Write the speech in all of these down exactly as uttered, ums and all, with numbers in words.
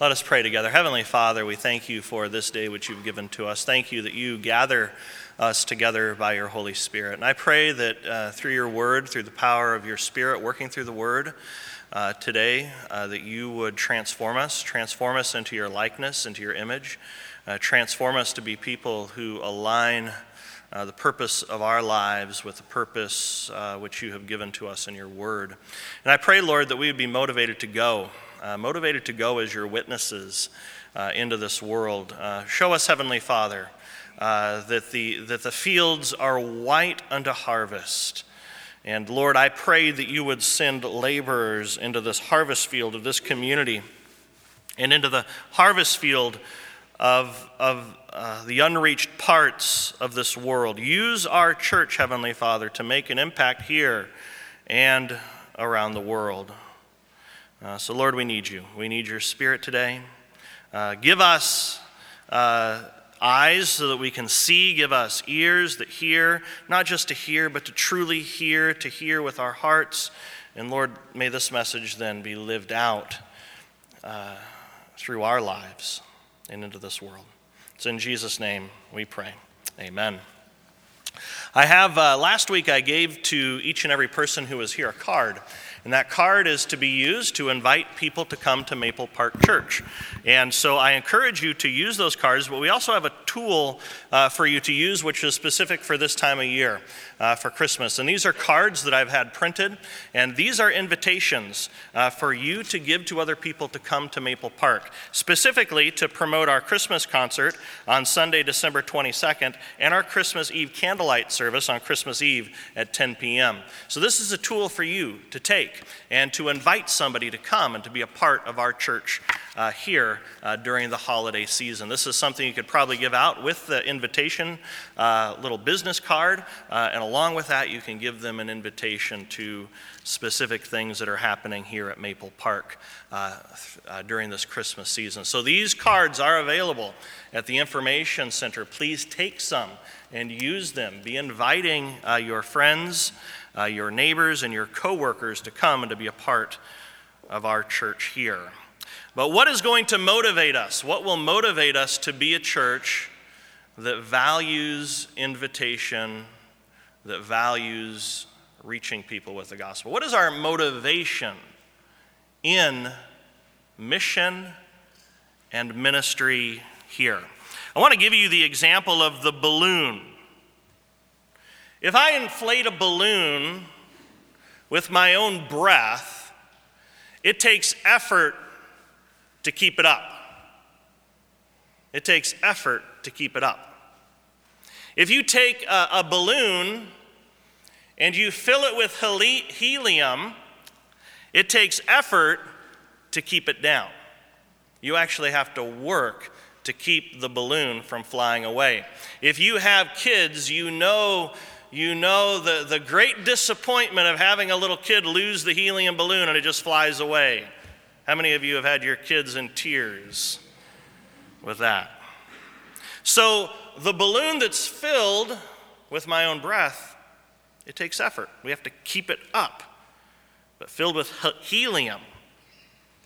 Let us pray together. Heavenly Father, we thank you for this day which you've given to us. Thank you that you gather us together by your Holy Spirit. And I pray that uh, through your word, through the power of your Spirit working through the word uh, today, uh, that you would transform us, transform us into your likeness, into your image, uh, transform us to be people who align Uh, the purpose of our lives with the purpose uh, which you have given to us in your word. And I pray, Lord, that we would be motivated to go, uh, motivated to go as your witnesses uh, into this world. Uh, show us, Heavenly Father, uh, that the that the fields are white unto harvest. And Lord, I pray that you would send laborers into this harvest field of this community and into the harvest field of of uh, the unreached parts of this world. Use our church, Heavenly Father, to make an impact here and around the world. Uh, so, Lord, we need you. We need your Spirit today. Uh, give us uh, eyes so that we can see. Give us ears that hear, not just to hear, but to truly hear, to hear with our hearts. And, Lord, may this message then be lived out uh, through our lives and into this world. It's in Jesus' name we pray. Amen. I have, uh, last week I gave to each and every person who was here a card. And that card is to be used to invite people to come to Maple Park Church. And so I encourage you to use those cards, but we also have a tool uh, for you to use, which is specific for this time of year, uh, for Christmas. And these are cards that I've had printed, and these are invitations uh, for you to give to other people to come to Maple Park, specifically to promote our Christmas concert on Sunday, December twenty-second, and our Christmas Eve candlelight service on Christmas Eve at ten p.m. So this is a tool for you to take and to invite somebody to come and to be a part of our church uh, here uh, during the holiday season. This is something you could probably give out with the invitation, uh, little business card, uh, and along with that you can give them an invitation to specific things that are happening here at Maple Park uh, uh, during this Christmas season. So these cards are available at the Information Center. Please take some and use them. Be inviting uh, your friends, Uh, your neighbors, and your coworkers to come and to be a part of our church here. But what is going to motivate us? What will motivate us to be a church that values invitation, that values reaching people with the gospel? What is our motivation in mission and ministry here? I want to give you the example of the balloon. If I inflate a balloon with my own breath, it takes effort to keep it up. It takes effort to keep it up. If you take a, a balloon and you fill it with helium, it takes effort to keep it down. You actually have to work to keep the balloon from flying away. If you have kids, you know You know the, the great disappointment of having a little kid lose the helium balloon and it just flies away. How many of you have had your kids in tears with that? So the balloon that's filled with my own breath, it takes effort. We have to keep it up. But filled with helium,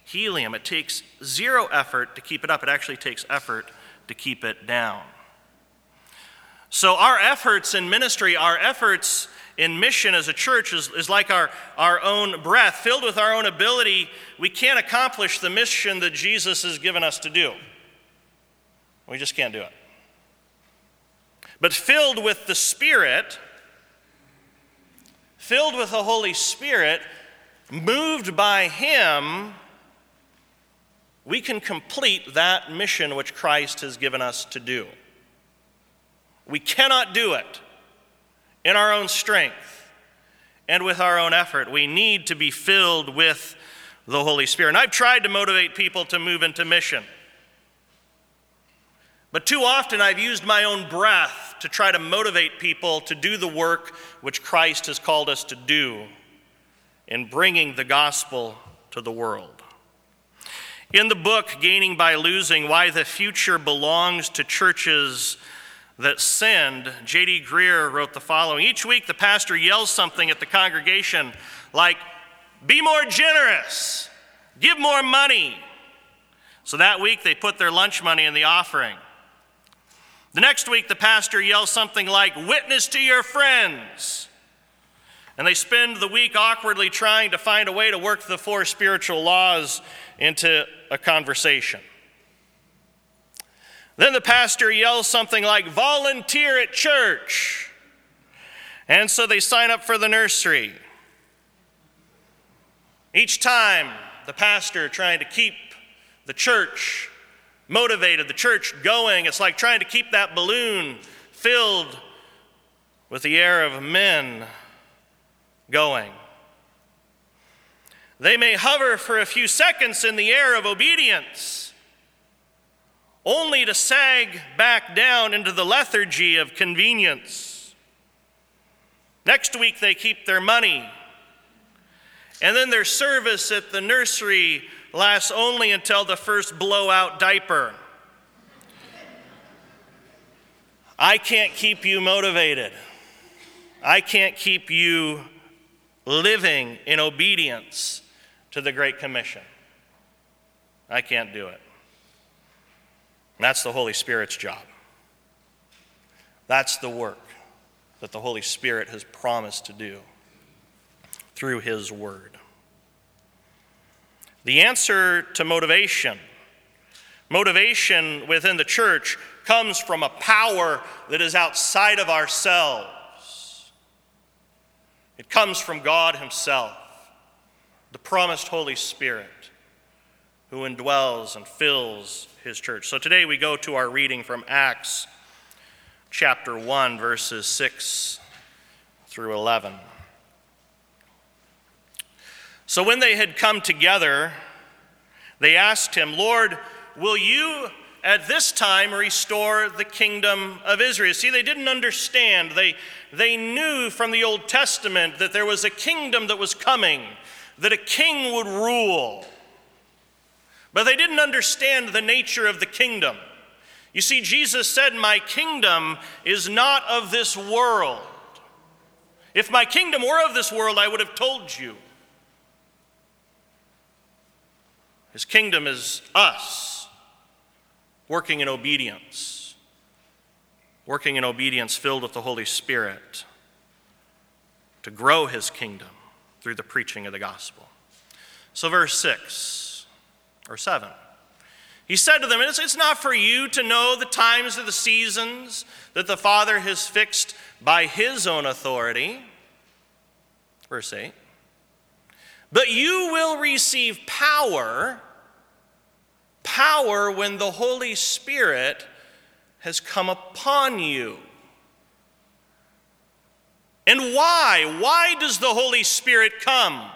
helium, it takes zero effort to keep it up. It actually takes effort to keep it down. So our efforts in ministry, our efforts in mission as a church is, is like our, our own breath. Filled with our own ability, we can't accomplish the mission that Jesus has given us to do. We just can't do it. But filled with the Spirit, filled with the Holy Spirit, moved by Him, we can complete that mission which Christ has given us to do. We cannot do it in our own strength and with our own effort. We need to be filled with the Holy Spirit. And I've tried to motivate people to move into mission. But too often I've used my own breath to try to motivate people to do the work which Christ has called us to do in bringing the gospel to the world. In the book, Gaining by Losing, Why the Future Belongs to Churches That Send, J D. Greer wrote the following. Each week the pastor yells something at the congregation like, be more generous, give more money. So that week, they put their lunch money in the offering. The next week, the pastor yells something like, "Witness to your friends." And they spend the week awkwardly trying to find a way to work the four spiritual laws into a conversation. Then the pastor yells something like, "Volunteer at church." And so they sign up for the nursery. Each time, the pastor trying to keep the church motivated, the church going. It's like trying to keep that balloon filled with the air of men going. They may hover for a few seconds in the air of obedience, only to sag back down into the lethargy of convenience. Next week, they keep their money, and then their service at the nursery lasts only until the first blowout diaper. I can't keep you motivated. I can't keep you living in obedience to the Great Commission. I can't do it. That's the Holy Spirit's job. That's the work that the Holy Spirit has promised to do through His Word. The answer to motivation, motivation within the church, comes from a power that is outside of ourselves. It comes from God Himself, the promised Holy Spirit, who indwells and fills His church. So today we go to our reading from Acts chapter one, verses six through eleven. So when they had come together, they asked him, "Lord, will you at this time restore the kingdom of Israel?" See, they didn't understand. They, they knew from the Old Testament that there was a kingdom that was coming, that a king would rule. But they didn't understand the nature of the kingdom. You see, Jesus said, "My kingdom is not of this world. If my kingdom were of this world, I would have told you." His kingdom is us working in obedience, working in obedience filled with the Holy Spirit to grow His kingdom through the preaching of the gospel. So verse six or seven, he said to them, "It's, it's not for you to know the times or the seasons that the Father has fixed by His own authority." Verse eight. "But you will receive power, power when the Holy Spirit has come upon you." And why? Why does the Holy Spirit come?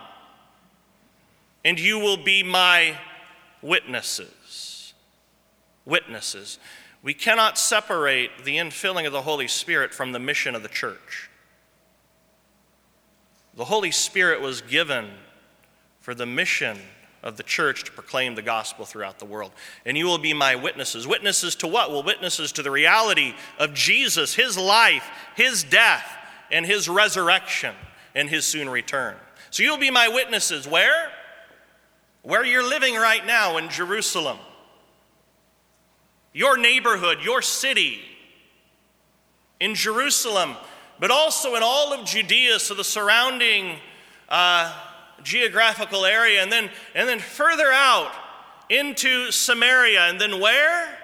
"And you will be my witnesses." Witnesses. We cannot separate the infilling of the Holy Spirit from the mission of the church. The Holy Spirit was given for the mission of the church to proclaim the gospel throughout the world. "And you will be my witnesses." Witnesses to what? Well, witnesses to the reality of Jesus, His life, His death, and His resurrection, and His soon return. So you'll be my witnesses where? Where you're living right now in Jerusalem. Your neighborhood, your city. In Jerusalem, but also in all of Judea, so the surrounding uh, geographical area, and then and then further out into Samaria, and then where?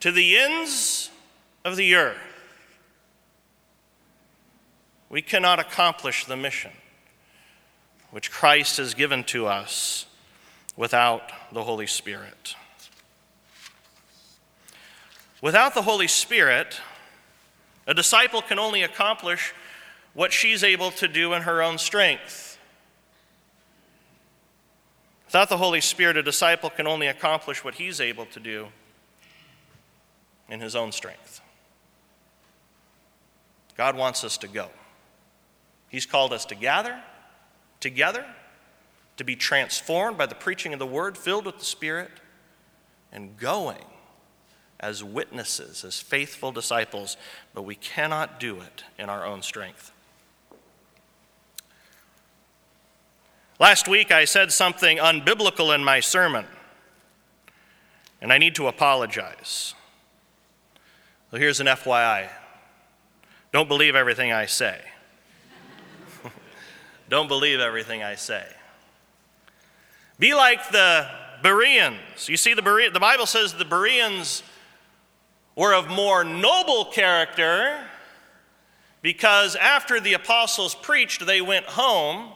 To the ends of the earth. We cannot accomplish the mission which Christ has given to us without the Holy Spirit. Without the Holy Spirit, a disciple can only accomplish what she's able to do in her own strength. Without the Holy Spirit, a disciple can only accomplish what he's able to do in his own strength. God wants us to go. He's called us to gather together, to be transformed by the preaching of the Word, filled with the Spirit, and going as witnesses, as faithful disciples, but we cannot do it in our own strength. Last week, I said something unbiblical in my sermon. and I need to apologize. So here's an F Y I. Don't believe everything I say. Don't believe everything I say. Be like the Bereans. You see, the Bere- the Bible says the Bereans were of more noble character because after the apostles preached, they went home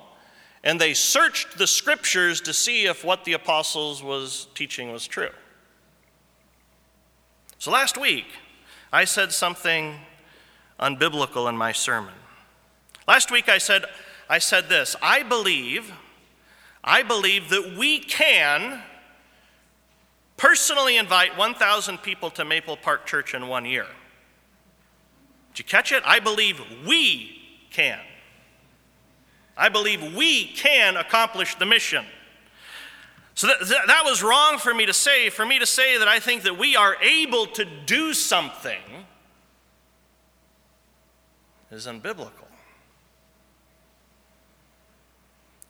and they searched the scriptures to see if what the apostles was teaching was true. So last week, I said something unbiblical in my sermon. Last week I said, I said this, I believe, I believe that we can personally invite one thousand people to Maple Park Church in one year. Did you catch it? I believe we can. I believe we can accomplish the mission. So that, that was wrong for me to say, for me to say that I think that we are able to do something is unbiblical.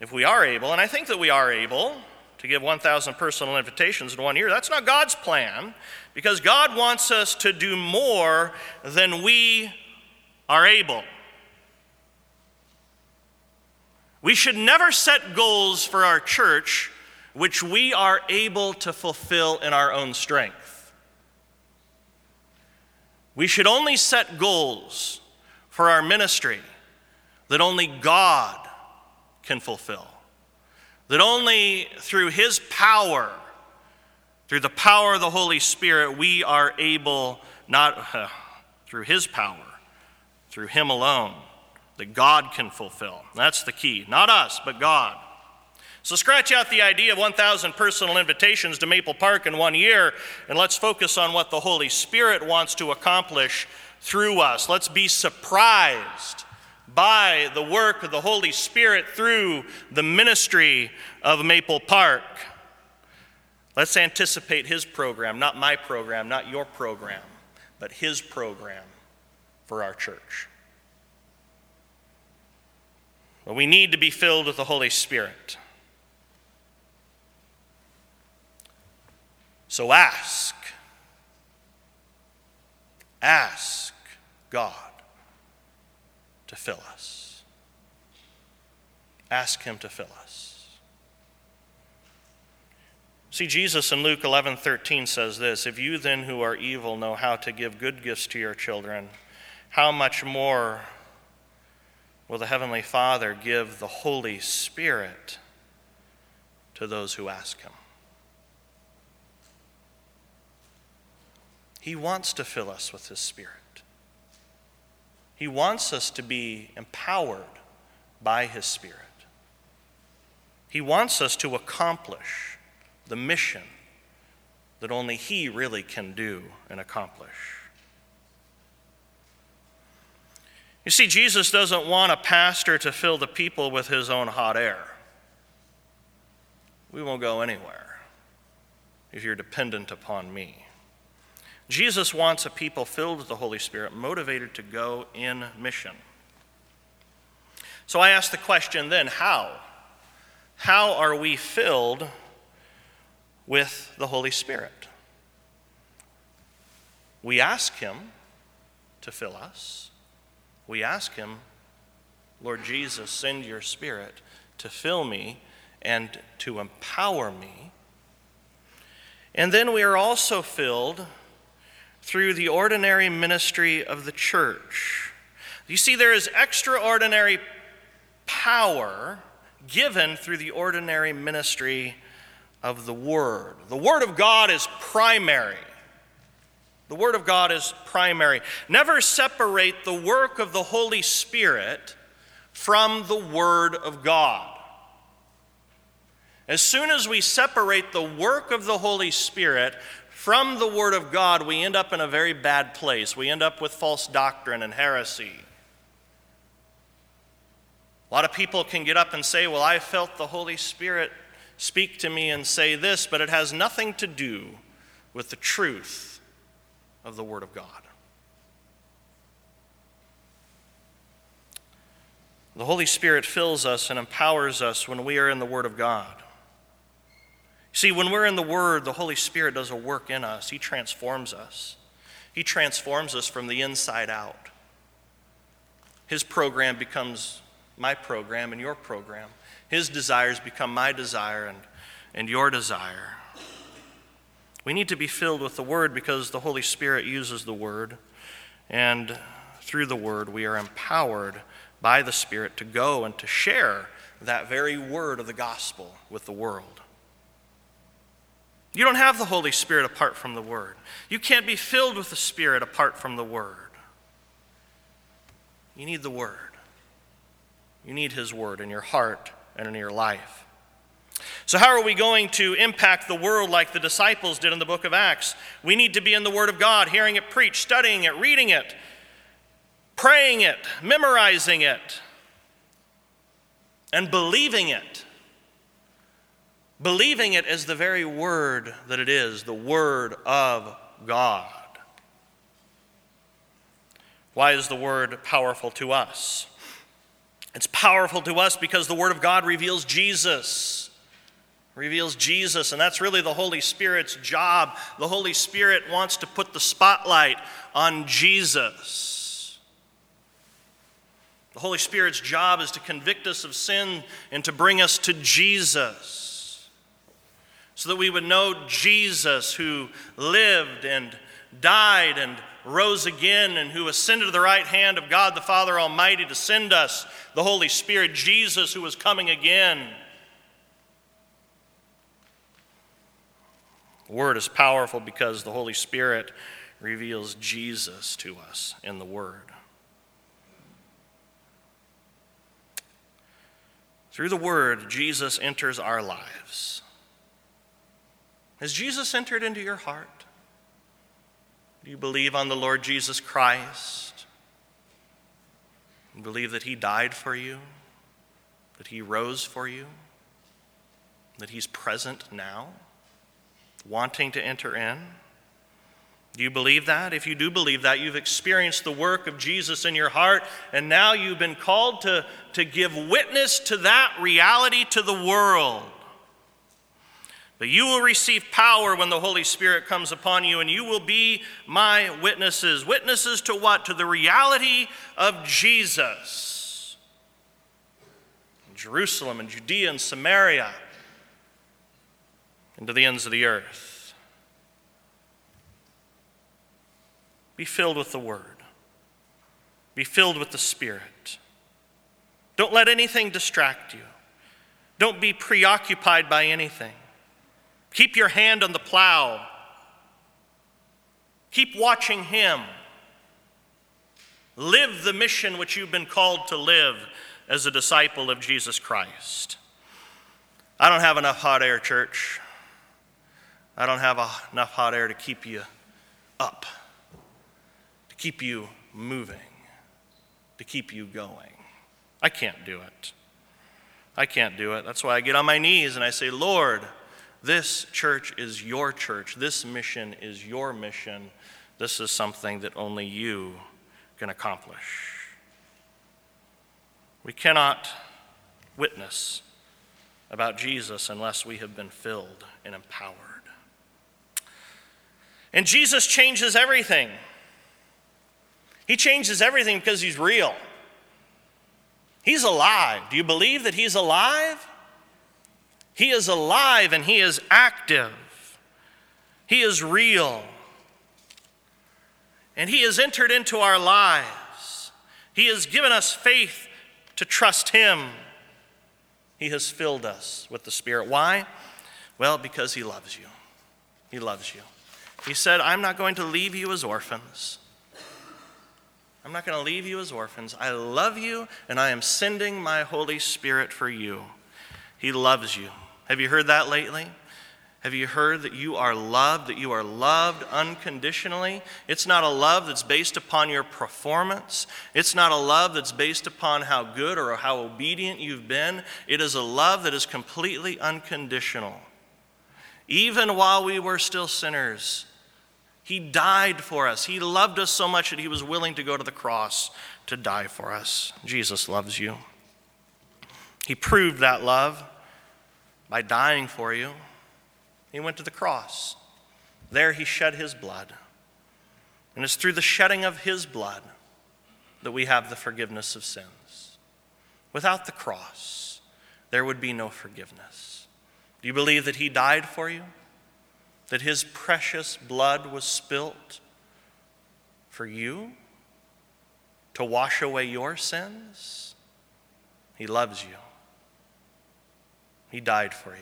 If we are able, and I think that we are able, to give one thousand personal invitations in one year, that's not God's plan, because God wants us to do more than we are able. We should never set goals for our church which we are able to fulfill in our own strength. We should only set goals for our ministry that only God can fulfill, that only through His power, through the power of the Holy Spirit, we are able, not uh, through His power, through Him alone, that God can fulfill. That's the key, not us, but God. So scratch out the idea of one thousand personal invitations to Maple Park in one year, and let's focus on what the Holy Spirit wants to accomplish through us. Let's be surprised by the work of the Holy Spirit through the ministry of Maple Park. Let's anticipate His program, not my program, not your program, but His program for our church. But we need to be filled with the Holy Spirit. So ask, ask God to fill us. Ask Him to fill us. See, Jesus in Luke eleven thirteen says this, if you then who are evil know how to give good gifts to your children, how much more will the Heavenly Father give the Holy Spirit to those who ask Him? He wants to fill us with His Spirit. He wants us to be empowered by His Spirit. He wants us to accomplish the mission that only He really can do and accomplish. You see, Jesus doesn't want a pastor to fill the people with his own hot air. We won't go anywhere if you're dependent upon me. Jesus wants a people filled with the Holy Spirit, motivated to go in mission. So I ask the question then, how? How are we filled with the Holy Spirit? We ask Him to fill us. We ask Him, Lord Jesus, send your Spirit to fill me and to empower me. And then we are also filled through the ordinary ministry of the church. You see, there is extraordinary power given through the ordinary ministry of the Word. The Word of God is primary. The Word of God is primary. Never separate the work of the Holy Spirit from the Word of God. As soon as we separate the work of the Holy Spirit from the Word of God, we end up in a very bad place. We end up with false doctrine and heresy. A lot of people can get up and say, well, I felt the Holy Spirit speak to me and say this, but it has nothing to do with the truth of the Word of God. The Holy Spirit fills us and empowers us when we are in the Word of God. See, when we're in the Word, the Holy Spirit does a work in us. He transforms us. He transforms us from the inside out. His program becomes my program and your program. His desires become my desire and, and your desire. We need to be filled with the Word because the Holy Spirit uses the Word, and through the Word we are empowered by the Spirit to go and to share that very word of the gospel with the world. You don't have the Holy Spirit apart from the Word. You can't be filled with the Spirit apart from the Word. You need the Word. You need His Word in your heart and in your life. So how are we going to impact the world like the disciples did in the book of Acts? We need to be in the Word of God, hearing it preached, studying it, reading it, praying it, memorizing it, and believing it. Believing it as the very word that it is, the Word of God. Why is the Word powerful to us? It's powerful to us because the Word of God reveals Jesus. Reveals Jesus, and that's really the Holy Spirit's job. The Holy Spirit wants to put the spotlight on Jesus. The Holy Spirit's job is to convict us of sin and to bring us to Jesus, so that we would know Jesus, who lived and died and rose again, and who ascended to the right hand of God the Father Almighty to send us the Holy Spirit, Jesus who is coming again. The Word is powerful because the Holy Spirit reveals Jesus to us in the Word. Through the Word, Jesus enters our lives. Has Jesus entered into your heart? Do you believe on the Lord Jesus Christ? And believe that He died for you, that He rose for you, that He's present now, wanting to enter in? Do you believe that? If you do believe that, you've experienced the work of Jesus in your heart, and now you've been called to, to give witness to that reality to the world. But you will receive power when the Holy Spirit comes upon you, and you will be my witnesses. Witnesses to what? To the reality of Jesus. In Jerusalem and Judea and Samaria, and to the ends of the earth. Be filled with the Word. Be filled with the Spirit. Don't let anything distract you. Don't be preoccupied by anything. Keep your hand on the plow. Keep watching Him. Live the mission which you've been called to live as a disciple of Jesus Christ. I don't have enough hot air, church. I don't have enough hot air to keep you up, to keep you moving, to keep you going. I can't do it. I can't do it. That's why I get on my knees and I say, Lord, this church is your church. This mission is your mission. This is something that only you can accomplish. We cannot witness about Jesus unless we have been filled and empowered. And Jesus changes everything. He changes everything because He's real. He's alive. Do you believe that He's alive? He is alive and He is active. He is real. And He has entered into our lives. He has given us faith to trust Him. He has filled us with the Spirit. Why? Well, because He loves you. He loves you. He said, I'm not going to leave you as orphans. I'm not going to leave you as orphans. I love you, and I am sending my Holy Spirit for you. He loves you. Have you heard that lately? Have you heard that you are loved, that you are loved unconditionally? It's not a love that's based upon your performance. It's not a love that's based upon how good or how obedient you've been. It is a love that is completely unconditional. Even while we were still sinners, He died for us. He loved us so much that He was willing to go to the cross to die for us. Jesus loves you. He proved that love by dying for you, He went to the cross. There he shed his blood. And it's through the shedding of his blood that we have the forgiveness of sins. Without the cross, there would be no forgiveness. Do you believe that he died for you? That his precious blood was spilt for you to wash away your sins? He loves you. He died for you.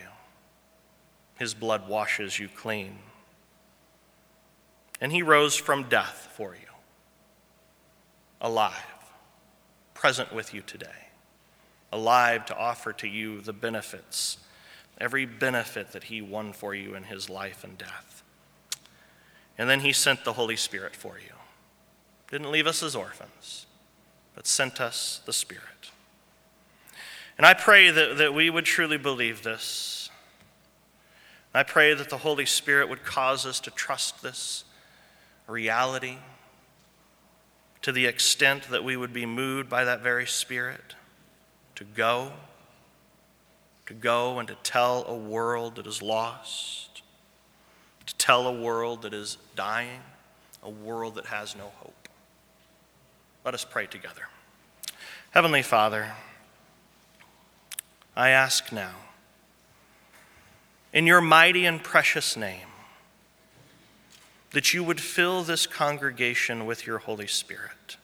His blood washes you clean. And he rose from death for you, alive, present with you today, alive to offer to you the benefits, every benefit that he won for you in his life and death. And then he sent the Holy Spirit for you. Didn't leave us as orphans, but sent us the Spirit. And I pray that, that we would truly believe this. I pray that the Holy Spirit would cause us to trust this reality to the extent that we would be moved by that very Spirit to go, to go and to tell a world that is lost, to tell a world that is dying, a world that has no hope. Let us pray together. Heavenly Father, I ask now, in your mighty and precious name, that you would fill this congregation with your Holy Spirit.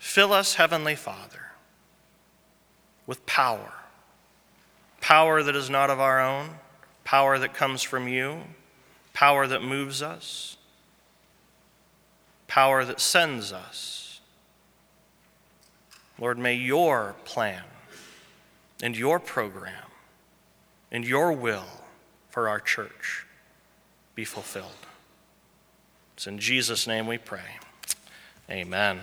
Fill us, Heavenly Father, with power, power that is not of our own, power that comes from you, power that moves us, power that sends us. Lord, may your plan and your program and your will for our church be fulfilled. It's in Jesus' name we pray. Amen.